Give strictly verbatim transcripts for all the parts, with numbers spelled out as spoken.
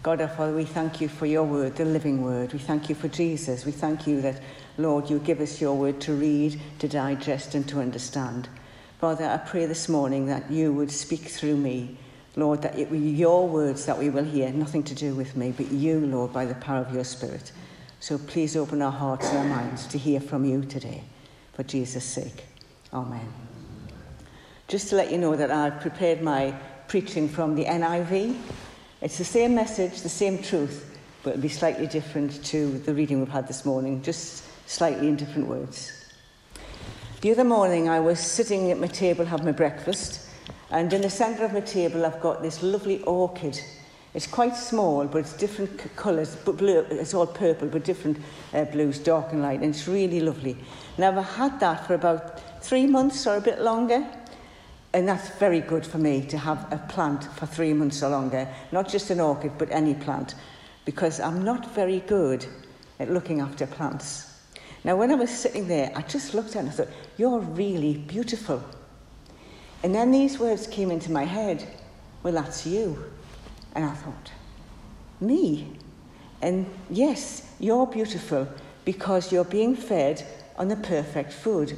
God our Father, we thank you for your word, the living word. We thank you for Jesus. We thank you that, Lord, you give us your word to read, to digest and to understand. Father, I pray this morning that you would speak through me, Lord, that it be your words that we will hear, nothing to do with me, but you, Lord, by the power of your Spirit. So please open our hearts and our minds to hear from you today, for Jesus' sake. Amen. Just to let you know that I've prepared my preaching from the N I V. It's the same message, the same truth, but it'll be slightly different to the reading we've had this morning, just slightly in different words. The other morning I was sitting at my table having my breakfast, and in the centre of my table I've got this lovely orchid. It's quite small, but it's different colours, but blue, it's all purple, but different uh, blues, dark and light, and it's really lovely. Now, I've had that for about three months or a bit longer, and that's very good for me to have a plant for three months or longer, not just an orchid, but any plant, because I'm not very good at looking after plants. Now, when I was sitting there, I just looked at it and I thought, you're really beautiful. And then these words came into my head, well, that's you. And I thought, me? And yes, you're beautiful because you're being fed on the perfect food.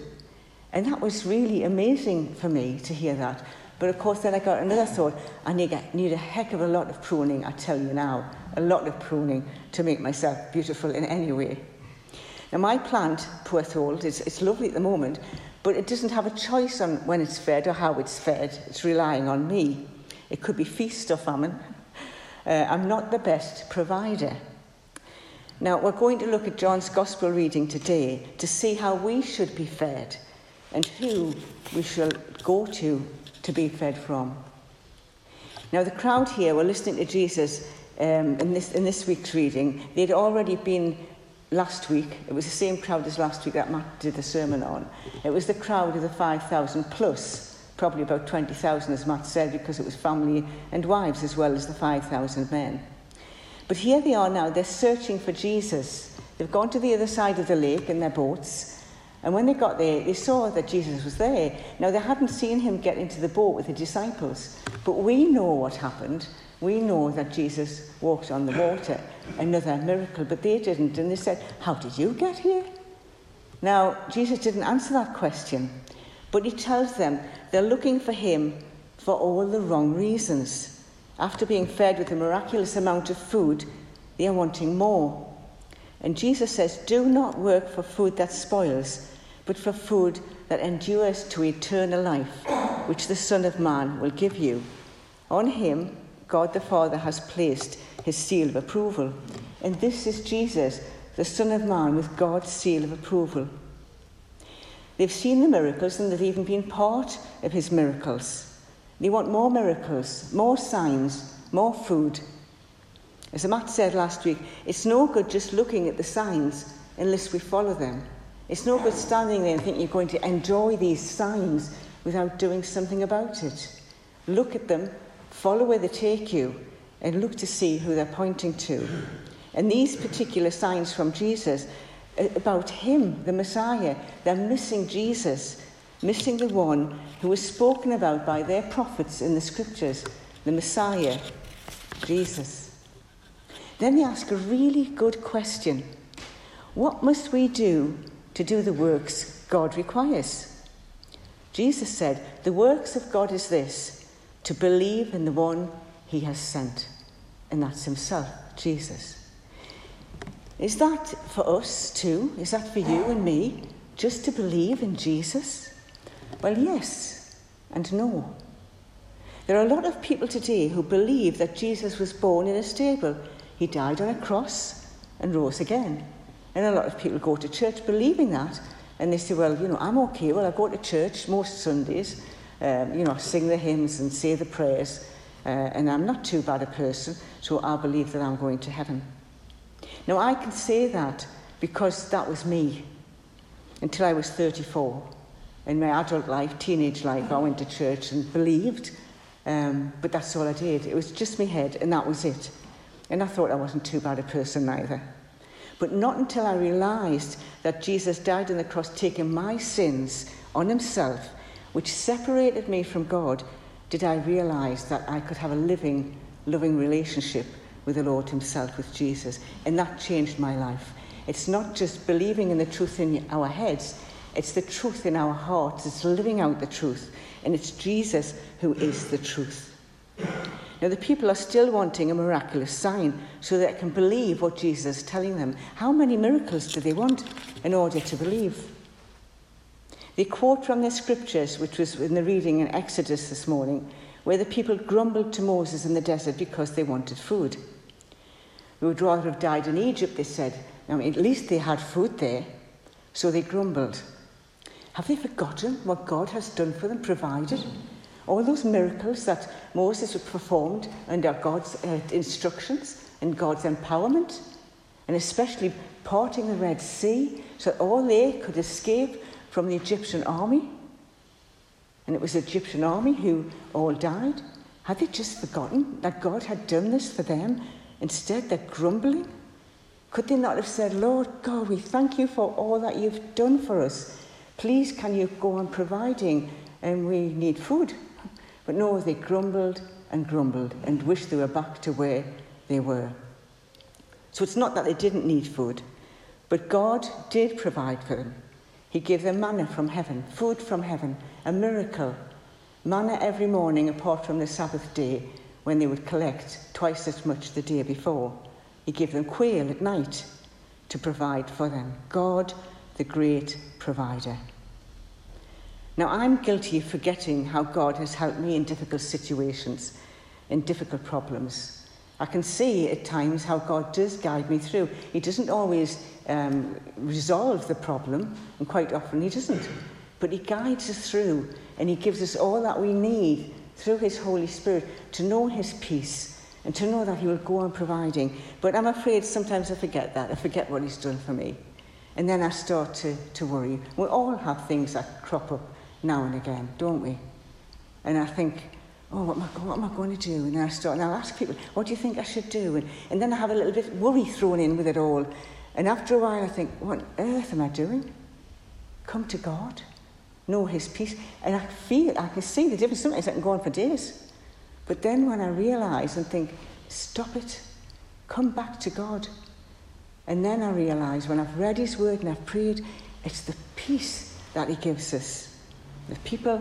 And that was really amazing for me to hear that. But of course, then I got another thought. I need a, need a heck of a lot of pruning, I tell you now, a lot of pruning to make myself beautiful in any way. Now, my plant, poor soul, it's, it's lovely at the moment, but it doesn't have a choice on when it's fed or how it's fed. It's relying on me. It could be feast or famine. Uh, I'm not the best provider. Now, we're going to look at John's Gospel reading today to see how we should be fed and who we shall go to to be fed from. Now, the crowd here were listening to Jesus um, in, this, in this week's reading. They'd already been last week. It was the same crowd as last week that Matt did the sermon on. It was the crowd of the five thousand plus, probably about twenty thousand, as Matt said, because it was family and wives as well as the five thousand men. But here they are now, they're searching for Jesus. They've gone to the other side of the lake in their boats, and when they got there, they saw that Jesus was there. Now, they hadn't seen him get into the boat with the disciples, but we know what happened. We know that Jesus walked on the water, another miracle, but they didn't, and they said, how did you get here? Now, Jesus didn't answer that question, but he tells them they're looking for him for all the wrong reasons. After being fed with a miraculous amount of food, they are wanting more. And Jesus says, do not work for food that spoils, but for food that endures to eternal life, which the Son of Man will give you. On him, God the Father has placed his seal of approval. And this is Jesus, the Son of Man, with God's seal of approval. They've seen the miracles, and they've even been part of his miracles. They want more miracles, more signs, more food. As Matt said last week, it's no good just looking at the signs unless we follow them. It's no good standing there and thinking you're going to enjoy these signs without doing something about it. Look at them, follow where they take you, and look to see who they're pointing to. And these particular signs from Jesus about him, the Messiah. They're missing Jesus, missing the one who was spoken about by their prophets in the scriptures, the Messiah, Jesus. Then they ask a really good question. What must we do to do the works God requires? Jesus said, the works of God is this, to believe in the one he has sent. And that's himself, Jesus. Is that for us too? Is that for you and me? Just to believe in Jesus? Well, yes and no. There are a lot of people today who believe that Jesus was born in a stable. He died on a cross and rose again. And a lot of people go to church believing that. And they say, well, you know, I'm okay. Well, I go to church most Sundays, um, you know, sing the hymns and say the prayers. Uh, and I'm not too bad a person, so I believe that I'm going to heaven. Now, I can say that because that was me until I was thirty-four. In my adult life, teenage life, I went to church and believed, um, but that's all I did. It was just my head, and that was it. And I thought I wasn't too bad a person either. But not until I realised that Jesus died on the cross, taking my sins on himself, which separated me from God, did I realise that I could have a living, loving relationship with the Lord himself, with Jesus. And that changed my life. It's not just believing in the truth in our heads, it's the truth in our hearts. It's living out the truth. And it's Jesus who is the truth. Now, the people are still wanting a miraculous sign so that they can believe what Jesus is telling them. How many miracles do they want in order to believe? They quote from their scriptures, which was in the reading in Exodus this morning, where the people grumbled to Moses in the desert because they wanted food. We would rather have died in Egypt, they said. Now, at least they had food there. So they grumbled. Have they forgotten what God has done for them, provided? All those miracles that Moses performed under God's uh, instructions and God's empowerment, and especially parting the Red Sea so that all they could escape from the Egyptian army. And it was the Egyptian army who all died. Had they just forgotten that God had done this for them? Instead, they're grumbling. Could they not have said, Lord God, we thank you for all that you've done for us. Please, can you go on providing? And we need food. But no, they grumbled and grumbled and wished they were back to where they were. So it's not that they didn't need food, but God did provide for them. He gave them manna from heaven, food from heaven, a miracle. Manna every morning apart from the Sabbath day when they would collect twice as much the day before. He gave them quail at night to provide for them. God, the great provider. Now, I'm guilty of forgetting how God has helped me in difficult situations, in difficult problems. I can see at times how God does guide me through. He doesn't always um, resolve the problem, and quite often he doesn't. But he guides us through, and he gives us all that we need through his Holy Spirit to know his peace, and to know that he will go on providing. But I'm afraid sometimes I forget that. I forget what he's done for me. And then I start to, to worry. We all have things that crop up now and again, don't we? And I think, oh, what am I, what am I going to do? And then I start, and I'll ask people, what do you think I should do? And, and then I have a little bit of worry thrown in with it all. And after a while I think, what on earth am I doing? Come to God. Know his peace. And I feel, I can see the difference. Sometimes I can go on for days. But then when I realise and think, stop it, come back to God. And then I realise when I've read his word and I've prayed, it's the peace that he gives us. The people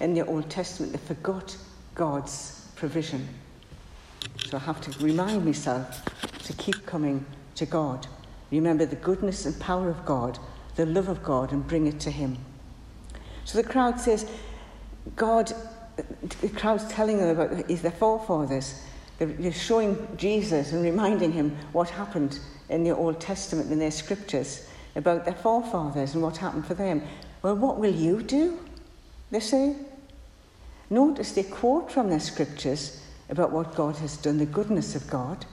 in the Old Testament, they forgot God's provision. So I have to remind myself to keep coming to God. Remember the goodness and power of God, the love of God, and bring it to him. So the crowd says, God... The crowd's telling them about their forefathers. They're showing Jesus and reminding him what happened in the Old Testament, in their scriptures, about their forefathers and what happened for them. Well, what will you do? They say. Notice they quote from their scriptures about what God has done, the goodness of God.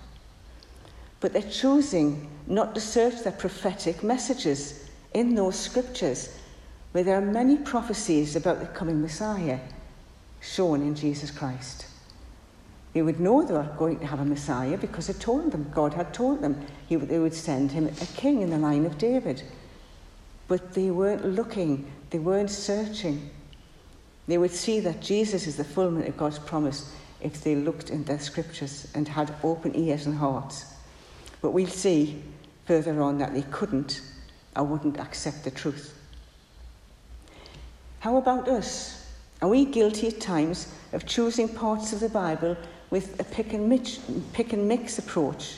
But they're choosing not to search their prophetic messages in those scriptures, where there are many prophecies about the coming Messiah shown in Jesus Christ. They would know they were going to have a Messiah because it told them, God had told them, he, they would send him a king in the line of David. But they weren't looking, they weren't searching. They would see that Jesus is the fulfillment of God's promise if they looked in their scriptures and had open ears and hearts. But we'll see further on that they couldn't or wouldn't accept the truth. How about us? Are we guilty at times of choosing parts of the Bible with a pick and mix, pick and mix approach?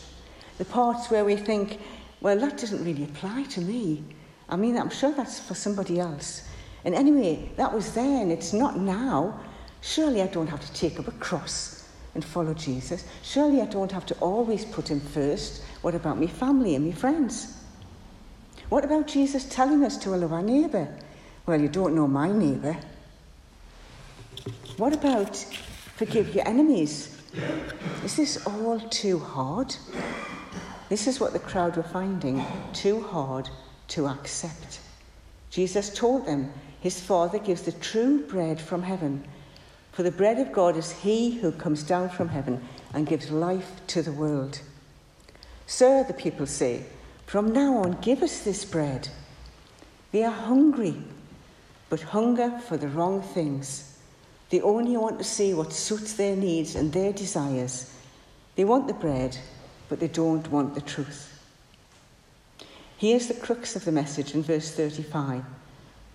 The parts where we think, well, that doesn't really apply to me. I mean, I'm sure that's for somebody else. And anyway, that was then, it's not now. Surely I don't have to take up a cross and follow Jesus. Surely I don't have to always put him first. What about my family and my friends? What about Jesus telling us to love our neighbour? Well, you don't know my neighbour. What about forgive your enemies? Is this all too hard? This is what the crowd were finding, too hard to accept. Jesus told them his Father gives the true bread from heaven. For the bread of God is he who comes down from heaven and gives life to the world. Sir, the people say, from now on give us this bread. They are hungry, but hunger for the wrong things. They only want to see what suits their needs and their desires They want the bread, but they don't want the truth. Here's the crux of the message in verse thirty-five.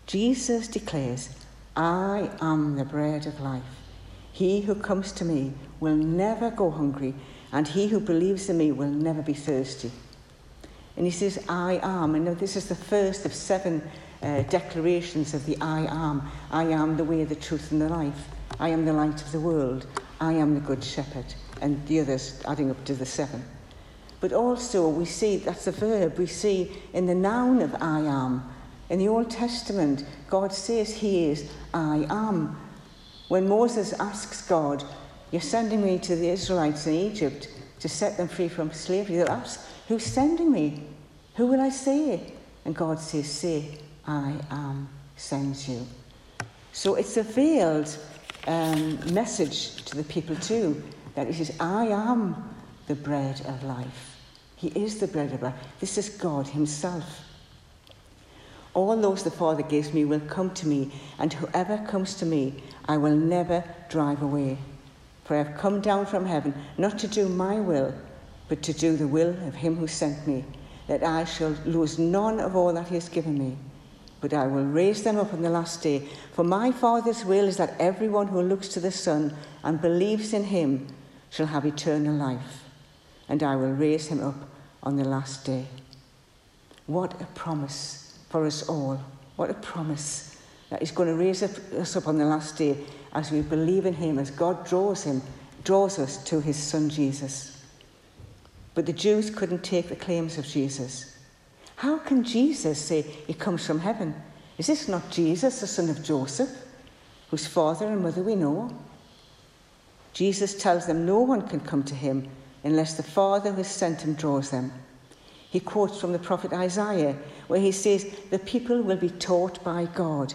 Jesus declares, I am the bread of life. He who comes to me will never go hungry, and he who believes in me will never be thirsty. And he says, I am. And this is the first of seven uh, declarations of the I am. I am the way, the truth, and the life. I am the light of the world. I am the good shepherd. And the others adding up to the seven. But also we see, that's the verb, we see in the noun of I am. In the Old Testament, God says he is I am. When Moses asks God, you're sending me to the Israelites in Egypt to set them free from slavery, they'll ask, who's sending me? Who will I say? And God says, say, I am sends you. So it's a veiled um, message to the people too, that he says, I am the bread of life. He is the bread of life. This is God himself. All those the Father gives me will come to me, and whoever comes to me, I will never drive away. For I have come down from heaven, not to do my will, but to do the will of him who sent me, that I shall lose none of all that he has given me. But I will raise them up on the last day. For my Father's will is that everyone who looks to the Son and believes in him shall have eternal life, and I will raise him up on the last day. What a promise for us all. What a promise that he's going to raise us up on the last day as we believe in him, as God draws him, draws us to his Son Jesus. But the Jews couldn't take the claims of Jesus. How can Jesus say he comes from heaven? Is this not Jesus, the son of Joseph, whose father and mother we know? Jesus tells them no one can come to him unless the Father who sent him draws them. He quotes from the prophet Isaiah, where he says, the people will be taught by God.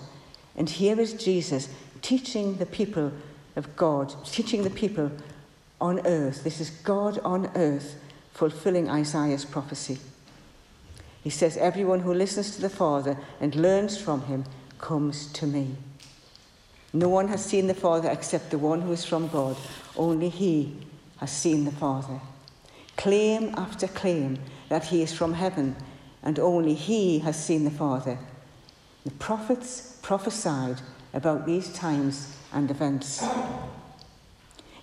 And here is Jesus teaching the people of God, teaching the people on earth. This is God on earth, fulfilling Isaiah's prophecy. He says, everyone who listens to the Father and learns from him comes to me. No one has seen the Father except the one who is from God. Only he has seen the Father. Claim after claim that he is from heaven, and only he has seen the Father. The prophets prophesied about these times and events.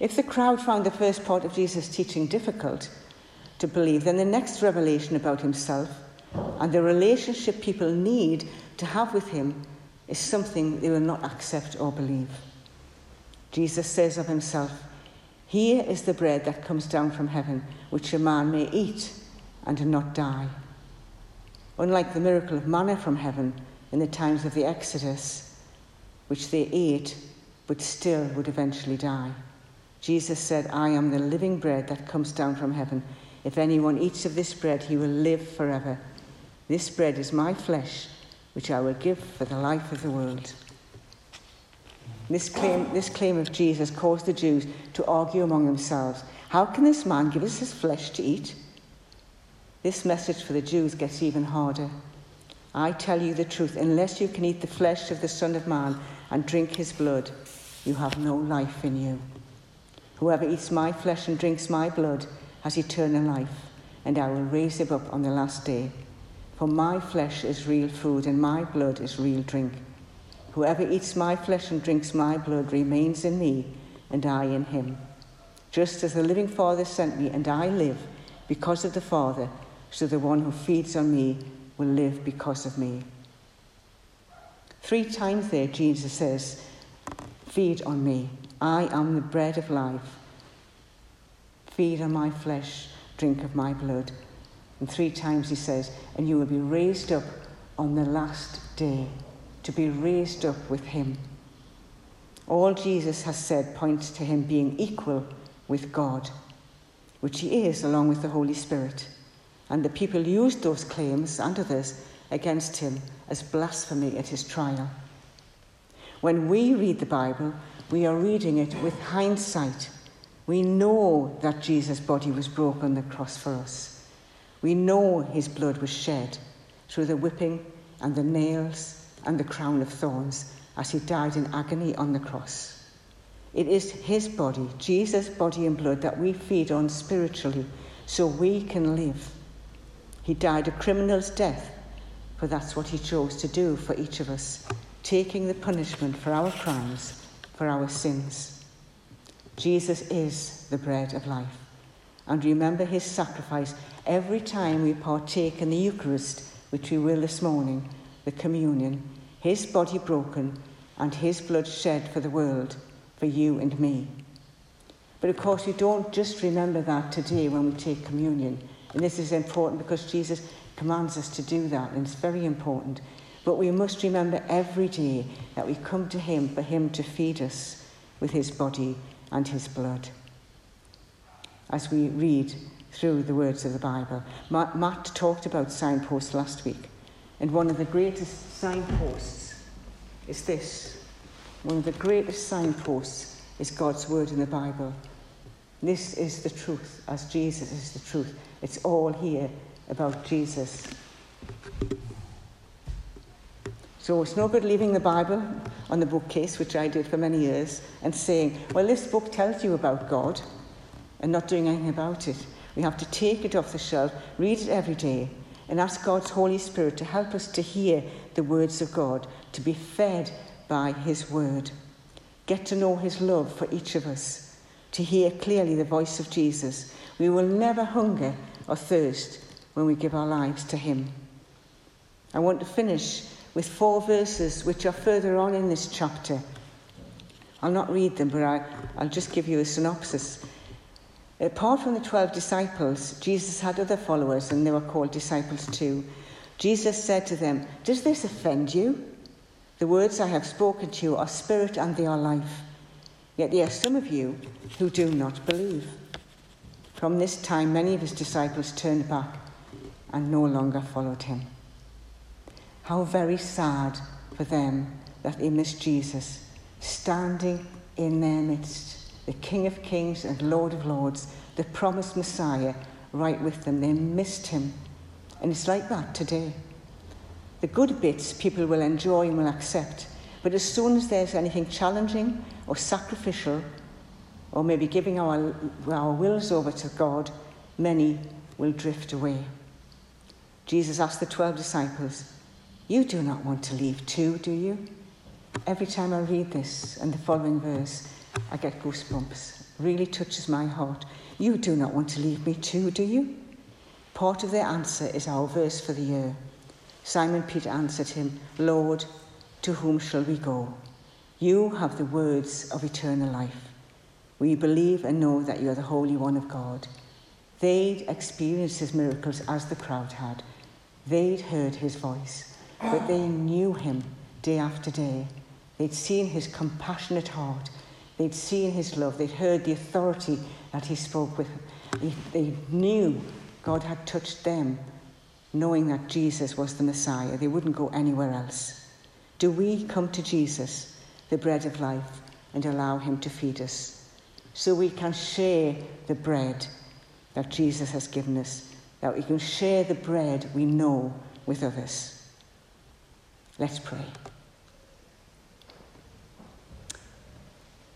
If the crowd found the first part of Jesus' teaching difficult to believe, then the next revelation about himself and the relationship people need to have with him is something they will not accept or believe. Jesus says of himself, here is the bread that comes down from heaven, which a man may eat and not die. Unlike the miracle of manna from heaven in the times of the Exodus, which they ate but still would eventually die, Jesus said, I am the living bread that comes down from heaven. If anyone eats of this bread, he will live forever. This bread is my flesh, which I will give for the life of the world. This claim, this claim of Jesus caused the Jews to argue among themselves. How can this man give us his flesh to eat? This message for the Jews gets even harder. I tell you the truth, unless you can eat the flesh of the Son of Man and drink his blood, you have no life in you. Whoever eats my flesh and drinks my blood has eternal life, and I will raise him up on the last day. For my flesh is real food, and my blood is real drink. Whoever eats my flesh and drinks my blood remains in me, and I in him. Just as the living Father sent me, and I live because of the Father, so the one who feeds on me will live because of me. Three times there, Jesus says, feed on me. I am the bread of life. Feed on my flesh, drink of my blood. And three times he says, and you will be raised up on the last day, to be raised up with him. All Jesus has said points to him being equal with God, which he is along with the Holy Spirit. And the people used those claims and others against him as blasphemy at his trial. When we read the Bible, we are reading it with hindsight. We know that Jesus' body was broken on the cross for us. We know his blood was shed through the whipping and the nails and the crown of thorns as he died in agony on the cross. It is his body, Jesus' body and blood, that we feed on spiritually so we can live. He died a criminal's death, for that's what he chose to do for each of us, taking the punishment for our crimes, for our sins. Jesus is the bread of life. And remember his sacrifice every time we partake in the Eucharist, which we will this morning, the communion, his body broken and his blood shed for the world, for you and me. But of course, we don't just remember that today when we take communion. And this is important because Jesus commands us to do that, and it's very important. But we must remember every day that we come to him for him to feed us with his body and his blood. As we read through the words of the Bible, Matt, Matt talked about signposts last week, and one of the greatest signposts is this. One of the greatest signposts is God's word in the Bible. This is the truth, as Jesus is the truth. It's all here about Jesus. So it's no good leaving the Bible on the bookcase, which I did for many years, and saying, well, this book tells you about God, and not doing anything about it. We have to take it off the shelf, read it every day, and ask God's Holy Spirit to help us to hear the words of God, to be fed by his word. Get to know his love for each of us, to hear clearly the voice of Jesus. We will never hunger or thirst when we give our lives to him. I want to finish with four verses which are further on in this chapter. I'll not read them, but I, I'll just give you a synopsis. Apart from the twelve disciples, Jesus had other followers, and they were called disciples too. Jesus said to them, does this offend you? The words I have spoken to you are spirit and they are life. Yet there are some of you who do not believe. From this time, many of his disciples turned back and no longer followed him. How very sad for them that they missed Jesus, standing in their midst, the King of Kings and Lord of Lords, the promised Messiah, right with them. They missed him. And it's like that today. The good bits people will enjoy and will accept, but as soon as there's anything challenging or sacrificial, or maybe giving our, our wills over to God, many will drift away. Jesus asked the twelve disciples, you do not want to leave too, do you? Every time I read this and the following verse, I get goosebumps. Really touches my heart. You do not want to leave me too, do you? Part of their answer is our verse for the year. Simon Peter answered him, Lord, to whom shall we go? You have the words of eternal life. We believe and know that you are the Holy One of God. They'd experienced his miracles as the crowd had. They'd heard his voice, but they knew him day after day. They'd seen his compassionate heart. They'd seen his love. They'd heard the authority that he spoke with. They knew God had touched them, knowing that Jesus was the Messiah. They wouldn't go anywhere else. Do we come to Jesus, the bread of life, and allow him to feed us, so we can share the bread that Jesus has given us, that we can share the bread we know with others? Let's pray.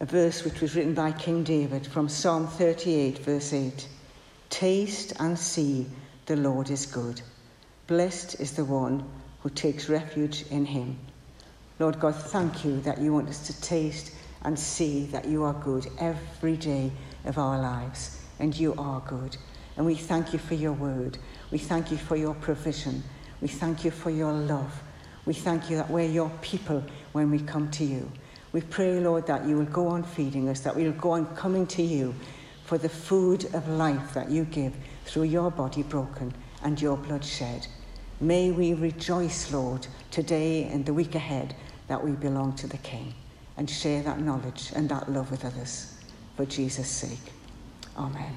A verse which was written by King David from Psalm thirty-eight, verse eight. Taste and see the Lord is good. Blessed is the one who takes refuge in him. Lord God, thank you that you want us to taste and see that you are good every day of our lives, and you are good. And we thank you for your word. We thank you for your provision. We thank you for your love. We thank you that we're your people when we come to you. We pray, Lord, that you will go on feeding us, that we will go on coming to you for the food of life that you give through your body broken and your blood shed. May we rejoice, Lord, today and the week ahead that we belong to the King, and share that knowledge and that love with others. For Jesus' sake. Amen.